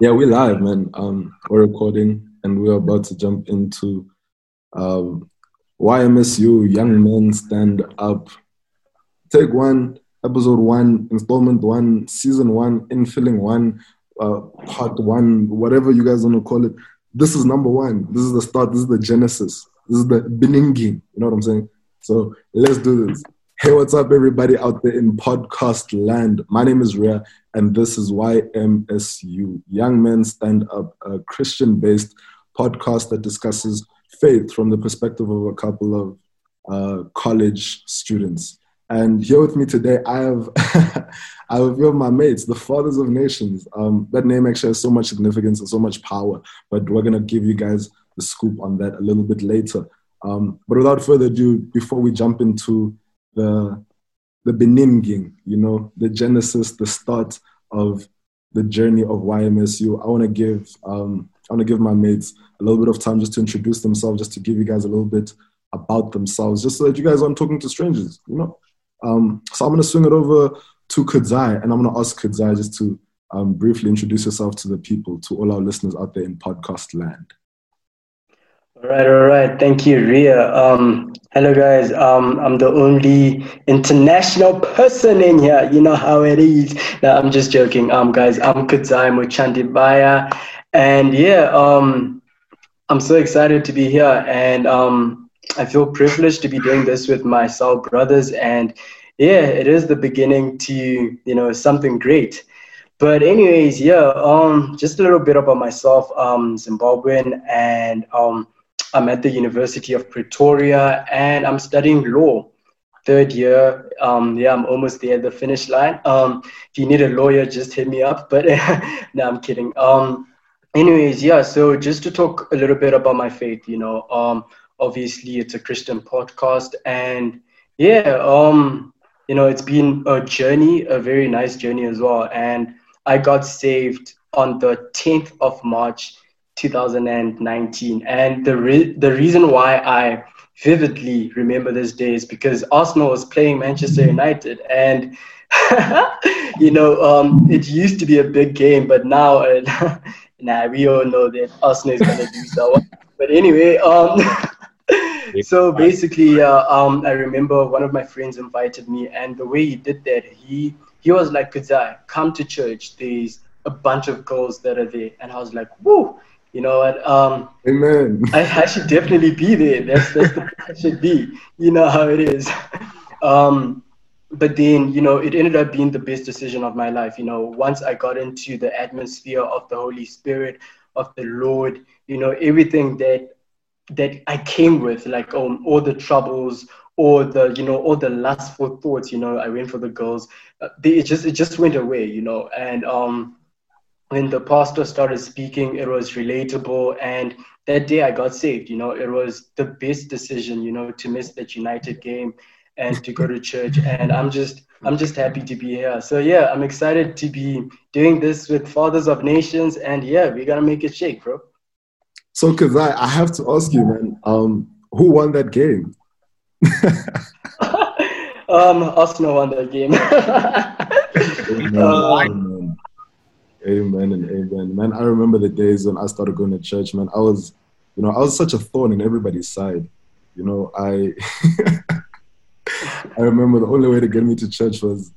Yeah, we're live, man. We're recording and we're about to jump into YMSU, Young Men Stand Up. Take one, episode one, installment one, season one, infilling one, part one, whatever you guys want to call it. This is number one. This is the start. This is the genesis. This is the beginning. You know what I'm saying? So let's do this. Hey, what's up, everybody out there in podcast land? My name is Rhea, and this is YMSU, Young Men Stand Up, a Christian-based podcast that discusses faith from the perspective of a couple of college students. And here with me today, I have a few of my mates, the Fathers of Nations. That name actually has so much significance and so much power, but we're going to give you guys the scoop on that a little bit later. But without further ado, before we jump into the beninging, you know, the genesis, the start of the journey of YMSU, I want to give my mates a little bit of time just to introduce themselves, just to give you guys a little bit about themselves, just so that you guys aren't talking to strangers, you know. So I'm going to swing it over to Kudzai, and I'm going to ask Kudzai just to briefly introduce yourself to the people, to all our listeners out there in podcast land. All right. Thank you, Rhea. Hello, guys. I'm the only international person in here. You know how it is. No, I'm just joking. Guys, I'm Kudzai Muchandibaya. And yeah, I'm so excited to be here. And I feel privileged to be doing this with my soul brothers. And yeah, it is the beginning to, you know, something great. But anyways, yeah, just a little bit about myself. Zimbabwean, and I'm at the University of Pretoria, and I'm studying law, third year. I'm almost there, the finish line. If you need a lawyer, just hit me up. But no, I'm kidding. Anyways, yeah, so just to talk a little bit about my faith, you know, obviously it's a Christian podcast, and yeah, you know, it's been a journey, a very nice journey as well. And I got saved on the 10th of March, 2019, and the reason why I vividly remember this day is because Arsenal was playing Manchester United, and you know, it used to be a big game, but now we all know that Arsenal is gonna do so. But anyway, so basically, I remember one of my friends invited me, and the way he did that, he was like, "Kudzai, come to church. There's a bunch of girls that are there," and I was like, "Woo!" You know, and amen. I should definitely be there. That's the place I should be. You know how it is. But then, you know, it ended up being the best decision of my life. You know, once I got into the atmosphere of the Holy Spirit, of the Lord, you know, everything that I came with, like all the troubles, all the, you know, all the lustful thoughts, you know, I went for the girls. It just went away, you know, and when the pastor started speaking, it was relatable, and that day I got saved. You know, it was the best decision, you know, to miss that United game and to go to church. And I'm just happy to be here. So yeah, I'm excited to be doing this with Fathers of Nations, and yeah, we're gonna make it shake, bro. So, Kudzai, I have to ask you, man, who won that game? Arsenal won that game. Amen and amen, man. I remember the days when I started going to church, man. I was such a thorn in everybody's side. You know, I remember the only way to get me to church was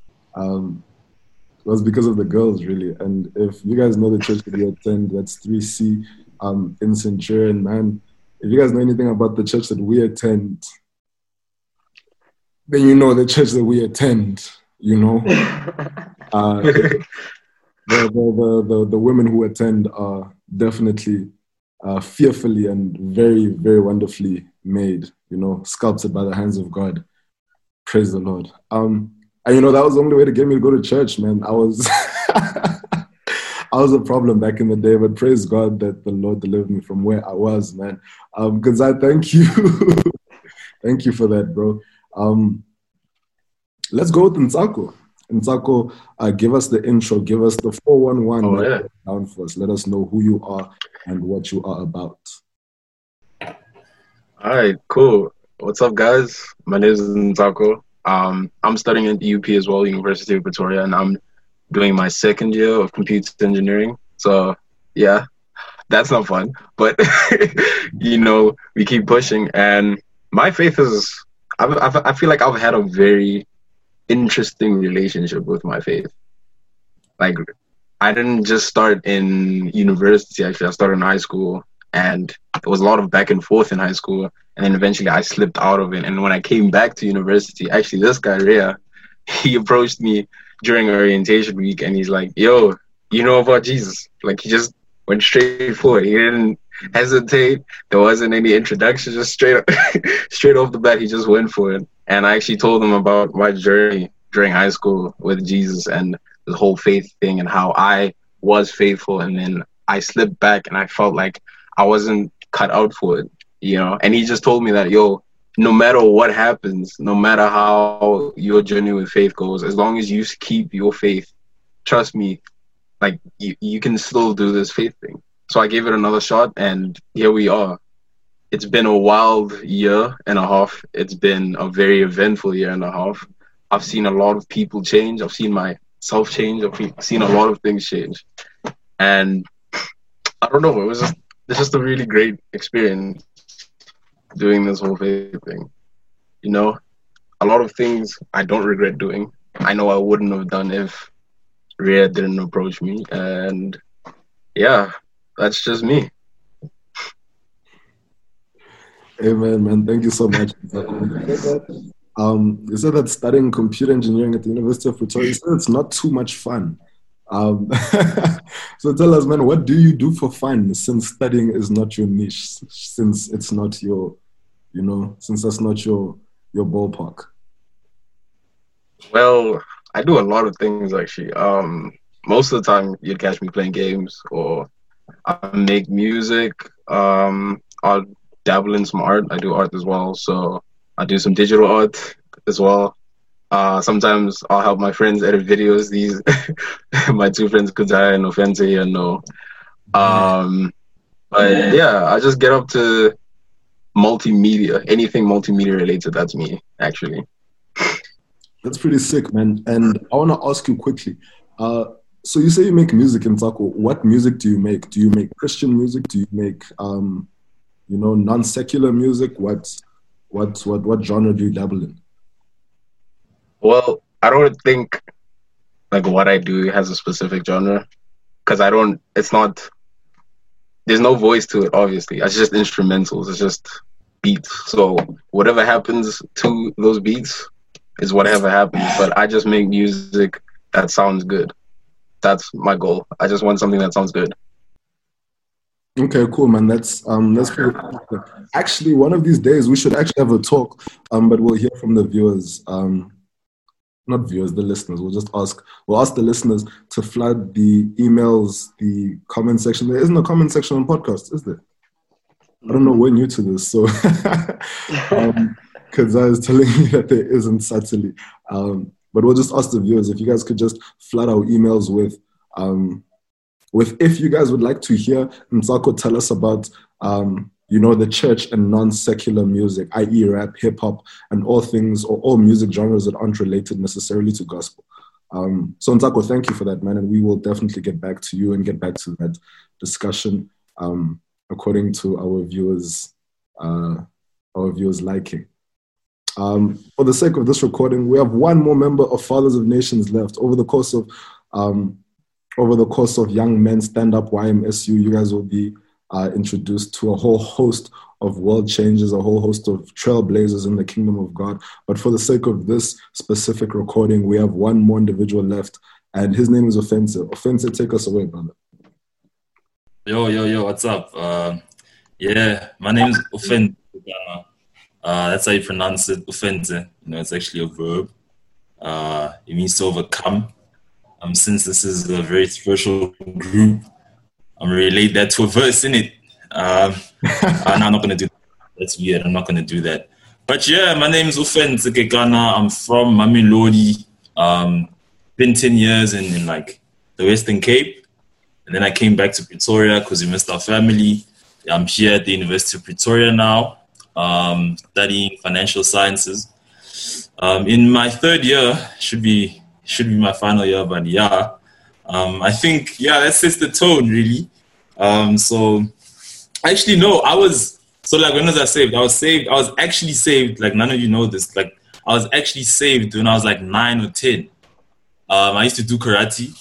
because of the girls, really. And if you guys know the church that you attend, that's 3C in Centurion, man. If you guys know anything about the church that we attend, then you know the church that we attend. You know. The women who attend are definitely fearfully and very, very wonderfully made, you know, sculpted by the hands of God. Praise the Lord. And, you know, that was the only way to get me to go to church, man. I was a problem back in the day, but praise God that the Lord delivered me from where I was, man. Kudzai, thank you. Thank you for that, bro. Let's go with Ntsako. Ntsako, give us the intro, give us the 411 down for us. Let us know who you are and what you are about. All right, cool. What's up, guys? My name is Ntsako. I'm studying at the UP as well, University of Pretoria, and I'm doing my second year of computer engineering. So yeah, that's not fun. But, you know, we keep pushing. And my faith is, I feel like I've had a very interesting relationship with my faith. Like, I didn't just start in university, actually. I started in high school, and there was a lot of back and forth in high school. And then eventually I slipped out of it. And when I came back to university, actually, this guy, Rhea, he approached me during orientation week, and he's like, yo, you know about Jesus? Like, he just went straight forward. He didn't hesitate. There wasn't any introduction, just straight off the bat, he just went for it. And I actually told him about my journey during high school with Jesus and the whole faith thing and how I was faithful. And then I slipped back and I felt like I wasn't cut out for it, you know? And he just told me that, yo, no matter what happens, no matter how your journey with faith goes, as long as you keep your faith, trust me, like, you can still do this faith thing. So I gave it another shot, and here we are. It's been a wild year and a half. It's been a very eventful year and a half. I've seen a lot of people change. I've seen myself change. I've seen a lot of things change. And I don't know, it's just a really great experience doing this whole faith thing. You know, a lot of things I don't regret doing. I know I wouldn't have done if Rhea didn't approach me. And yeah, that's just me. Amen, man. Thank you so much. You said that studying computer engineering at the University of Pretoria, you said it's not too much fun. So tell us, man, what do you do for fun, since studying is not your niche, since it's not your, you know, since that's not your ballpark? Well, I do a lot of things, actually. Most of the time you'd catch me playing games, or I make music. I'll dabble in some art. I do art as well. So I do some digital art as well. Sometimes I'll help my friends edit videos. These, my two friends, Kudzai and Ofentse, you know. But yeah, I just get up to multimedia, anything multimedia related. That's me, actually. That's pretty sick, man. And I want to ask you quickly. So you say you make music, Ntsako. What music do you make? Do you make Christian music? Do you make, you know, non-secular music? What genre do you dabble in? Well, I don't think like what I do has a specific genre, because there's no voice to it, obviously. It's just instrumentals. It's just beats. So whatever happens to those beats is whatever happens. But I just make music that sounds good. That's my goal. I just want something that sounds good. Okay, cool, man. That's pretty cool. Actually, one of these days we should actually have a talk. But we'll hear from the viewers. Not viewers, the listeners. We'll ask the listeners to flood the emails, the comment section. There isn't a comment section on podcasts, is there? I don't know, we're new to this, so because I was telling you that there isn't, certainly. But we'll just ask the viewers if you guys could just flood our emails with if you guys would like to hear Ntsako tell us about you know, the church and non-secular music, i.e. rap, hip-hop, and all things, or all music genres that aren't related necessarily to gospel. So Ntsako, thank you for that, man, and we will definitely get back to you and get back to that discussion according to our viewers' liking. For the sake of this recording, we have one more member of Fathers of Nations left. Over the course of Young Men Stand Up, YMSU, you guys will be introduced to a whole host of world changers, a whole host of trailblazers in the kingdom of God. But for the sake of this specific recording, we have one more individual left, and his name is Ofentse. Ofentse, take us away, brother. Yo, what's up? Yeah, my name is Ufen Zekegana. That's how you pronounce it, Ofentse. You know, it's actually a verb. It means to overcome. Since this is a very spiritual group, I'm going to relate that to a verse, innit? I'm not going to do that. That's weird. I'm not going to do that. But yeah, my name is Ufen Zekegana. I'm from Mamilodi. Been 10 years in like the Western Cape. And then I came back to Pretoria because we missed our family. I'm here at the University of Pretoria now, studying financial sciences. In my third year, should be my final year, but yeah. I think, yeah, that sets the tone, really. So actually, no, I was, so like, when was I saved? I was actually saved, like none of you know this, like I was actually saved when I was like 9 or 10. I used to do karate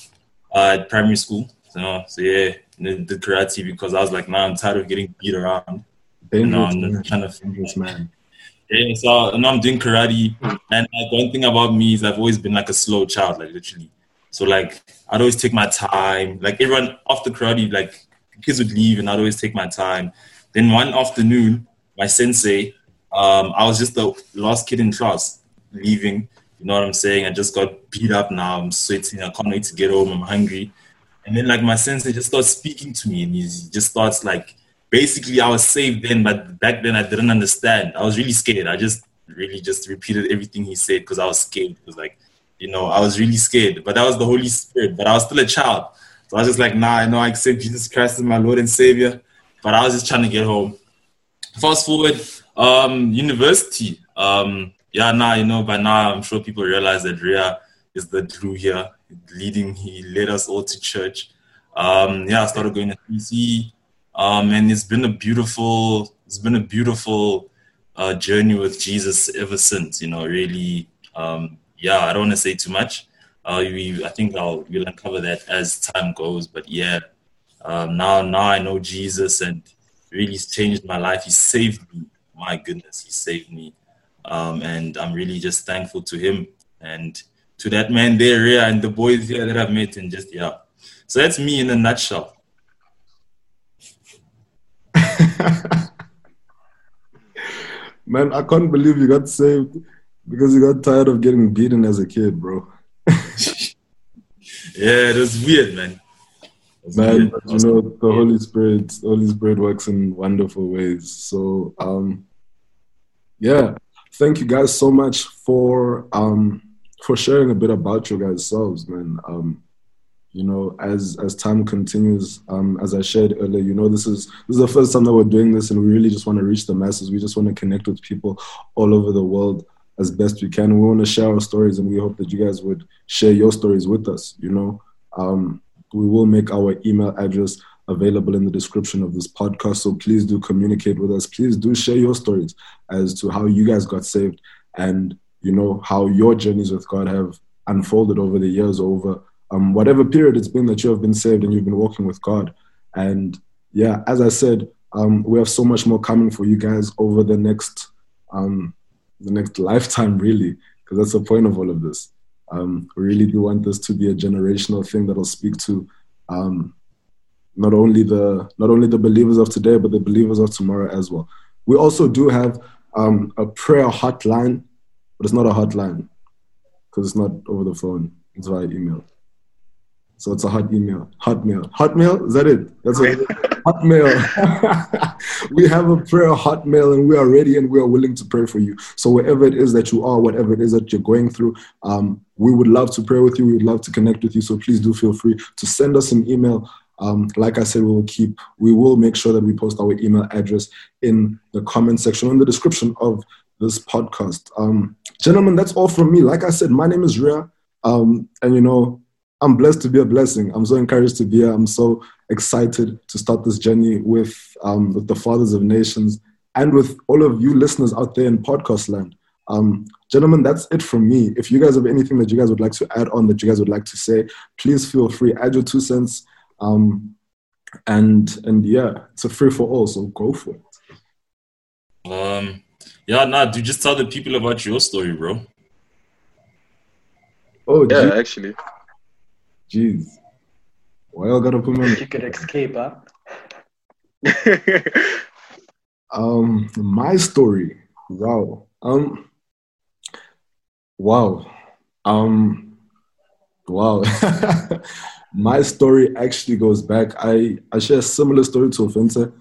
at primary school. So yeah, did karate because I was like, man, I'm tired of getting beat around. I'm trying to finish, man. Yeah, so now I'm doing karate. And like one thing about me is I've always been like a slow child, like literally. So like I'd always take my time. Like everyone after karate, like kids would leave and I'd always take my time. Then one afternoon, my sensei, I was just the last kid in class leaving. You know what I'm saying? I just got beat up now. I'm sweating. I can't wait to get home. I'm hungry. And then like my sensei just starts speaking to me and he just starts like, basically I was saved then, but back then I didn't understand. I was really scared. I just really just repeated everything he said because I was scared. It was like, you know, I was really scared, but that was the Holy Spirit, but I was still a child. So I was just like, nah, I know I accept Jesus Christ as my Lord and Savior, but I was just trying to get home. Fast forward, university. By now I'm sure people realize that Rhea is the Drew here. He led us all to church. I started going to 3C, and it's been a beautiful journey with Jesus ever since. You know, really, I don't want to say too much. I think we'll uncover that as time goes. But yeah, now I know Jesus, and really he's changed my life. He saved me. My goodness, he saved me, and I'm really just thankful to him and to that man there, yeah, and the boys here that I've met, and just, yeah. So that's me in a nutshell. Man, I can't believe you got saved because you got tired of getting beaten as a kid, bro. Yeah, it was weird, man. But you know, the Holy Spirit works in wonderful ways. So, thank you guys so much for sharing a bit about your guys selves, man. You know, as time continues, as I shared earlier, you know, this is the first time that we're doing this, and we really just want to reach the masses. We just want to connect with people all over the world as best we can. We want to share our stories, and we hope that you guys would share your stories with us, you know. We will make our email address available in the description of this podcast, so please do communicate with us. Please do share your stories as to how you guys got saved and, you know, how your journeys with God have unfolded over the years, over whatever period it's been that you have been saved and you've been walking with God. And yeah, as I said, we have so much more coming for you guys over the next lifetime, really, because that's the point of all of this. We really do want this to be a generational thing that'll speak to not only the believers of today, but the believers of tomorrow as well. We also do have a prayer hotline. But it's not a hotline because it's not over the phone. It's via email. So it's a hot email. Hotmail. Hotmail? Is that it? That's it. Hotmail. We have a prayer hotmail, and we are ready and we are willing to pray for you. So wherever it is that you are, whatever it is that you're going through, we would love to pray with you. We would love to connect with you. So please do feel free to send us an email. Like I said, we will make sure that we post our email address in the comment section, in the description of this podcast. Gentlemen, that's all from me. Like I said, my name is Rhea, and you know, I'm blessed to be a blessing. I'm so encouraged to be here. I'm so excited to start this journey with the Fathers of Nations and with all of you listeners out there in podcast land. Gentlemen, that's it from me. If you guys have anything that you guys would like to add on, that you guys would like to say, please feel free. Add your 2 cents, and yeah, it's a free for all, so go for it. Dude, just tell the people about your story, bro. Oh, yeah, geez. Actually. Jeez. Why y'all gotta put me on? You could escape, huh? My story. Wow. Wow. My story actually goes back. I share a similar story to Ofentse.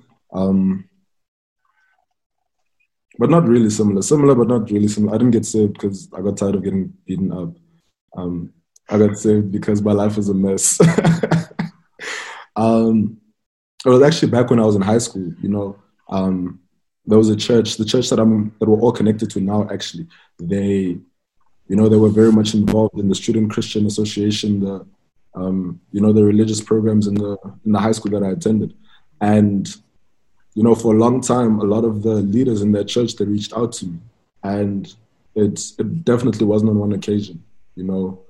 But not really similar. Similar, but not really similar. I didn't get saved because I got tired of getting beaten up. I got saved because my life was a mess. It was actually back when I was in high school, you know. There was a church, the church that we're all connected to now, actually. They were very much involved in the Student Christian Association, the religious programs in the high school that I attended. And, you know, for a long time, a lot of the leaders in that church, they reached out to me. And it definitely wasn't on one occasion. You know,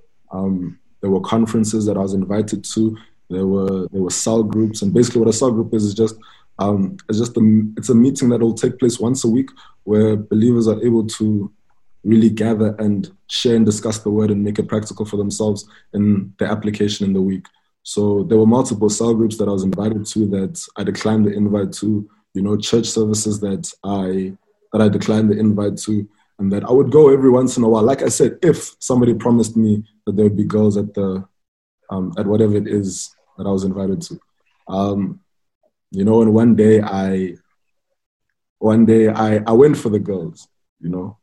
there were conferences that I was invited to. There were cell groups. And basically what a cell group is just, it's a meeting that will take place once a week where believers are able to really gather and share and discuss the word and make it practical for themselves in their application in the week. So there were multiple cell groups that I was invited to that I declined the invite to, you know, church services that I declined the invite to, and that I would go every once in a while. Like I said, if somebody promised me that there would be girls at the, at whatever it is that I was invited to. You know, and one day I went for the girls, you know.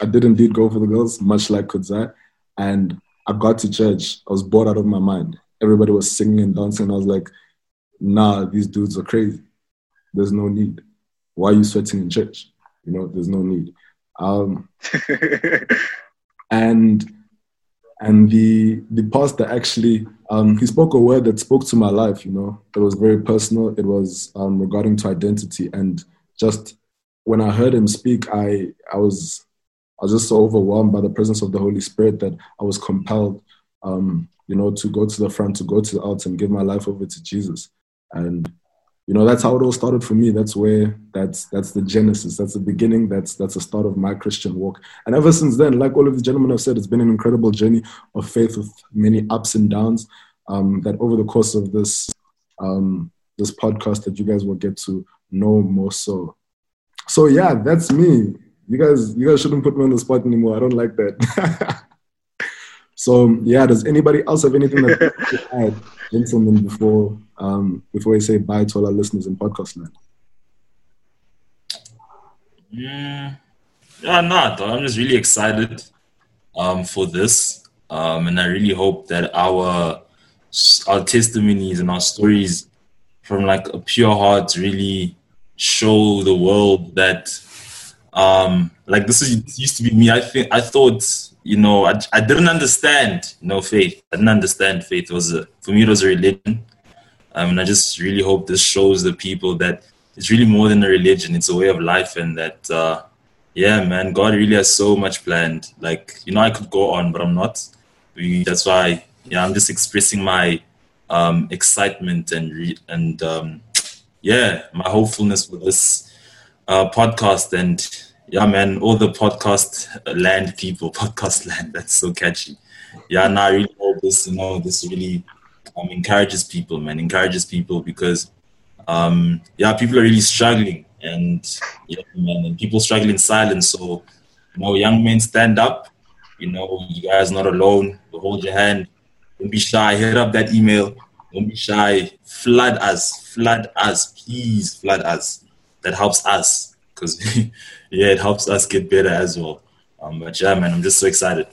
I did indeed go for the girls, much like Kudzai. And I got to church. I was bored out of my mind. Everybody was singing and dancing. And I was like, nah, these dudes are crazy. There's no need. Why are you sweating in church? You know, there's no need. And the pastor actually, he spoke a word that spoke to my life, you know. It was very personal. It was regarding to identity. And just when I heard him speak, I was just so overwhelmed by the presence of the Holy Spirit that I was compelled, you know, to go to the front, to go to the altar and give my life over to Jesus. And, you know, that's how it all started for me. That's where, that's the genesis. That's the beginning. That's the start of my Christian walk. And ever since then, like all of the gentlemen have said, it's been an incredible journey of faith with many ups and downs that over the course of this, this podcast that you guys will get to know more so. So yeah, that's me. You guys shouldn't put me on the spot anymore. I don't like that. So yeah, does anybody else have anything that you add, gentlemen, before I say bye to all our listeners in podcast land? I'm just really excited for this, and I really hope that our testimonies and our stories from like a pure heart really show the world that. Like this is, used to be me. I thought, you know, I didn't understand, you know, faith. I didn't understand faith. For me, it was a religion. And I just really hope this shows the people that it's really more than a religion. It's a way of life. And that, yeah, man, God really has so much planned. Like, you know, I could go on, but I'm not. That's why, yeah, I'm just expressing my, excitement and my hopefulness for this, podcast. And yeah, man, all the podcast land people, podcast land, that's so catchy. Yeah, and I really hope this, you know, this really encourages people, man, because yeah, people are really struggling, and yeah, man, and people struggle in silence. So, you know, young men, stand up. You know, you guys are not alone. Hold your hand. Don't be shy. Hit up that email. Don't be shy. Flood us. Please flood us. That helps us because, yeah, it helps us get better as well. But yeah, man, I'm just so excited.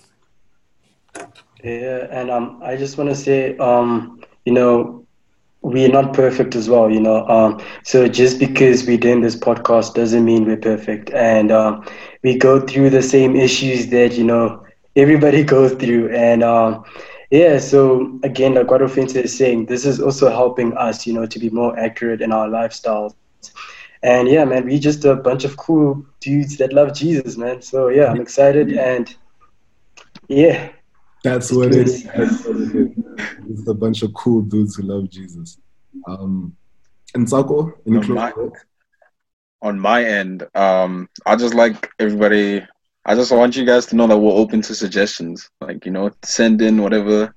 Yeah, and I just want to say, you know, we're not perfect as well, you know. So just because we're doing this podcast doesn't mean we're perfect. And we go through the same issues that, you know, everybody goes through. And yeah, so again, like what Ofentse is saying, this is also helping us, you know, to be more accurate in our lifestyles. And yeah, man, we just a bunch of cool dudes that love Jesus, man. So yeah, I'm excited, and yeah. That's what it is. That's what it is. It's a bunch of cool dudes who love Jesus. Ntsako, on my end, I just want you guys to know that we're open to suggestions. Like, you know, send in whatever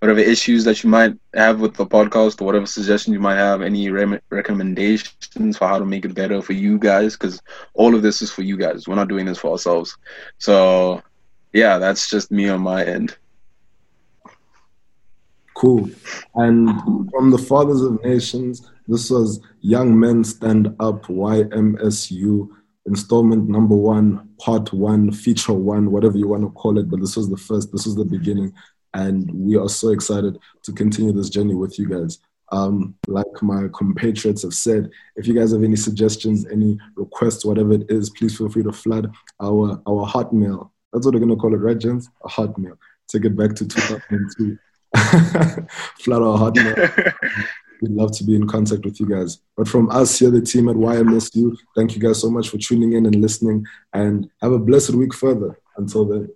issues that you might have with the podcast, or whatever suggestions you might have, any recommendations for how to make it better for you guys, because all of this is for you guys. We're not doing this for ourselves. So, yeah, that's just me on my end. Cool. And from the Fathers of Nations, this was Young Men Stand Up, YMSU, installment number 1, part 1, feature 1, whatever you want to call it. But this was the first, this was the beginning. And we are so excited to continue this journey with you guys. Like my compatriots have said, if you guys have any suggestions, any requests, whatever it is, please feel free to flood our hotmail. That's what we're going to call it, right, gents? A hotmail. Take it back to 2002. Flood our hotmail. We'd love to be in contact with you guys. But from us here, the team at YMSU, thank you guys so much for tuning in and listening, and have a blessed week further. Until then.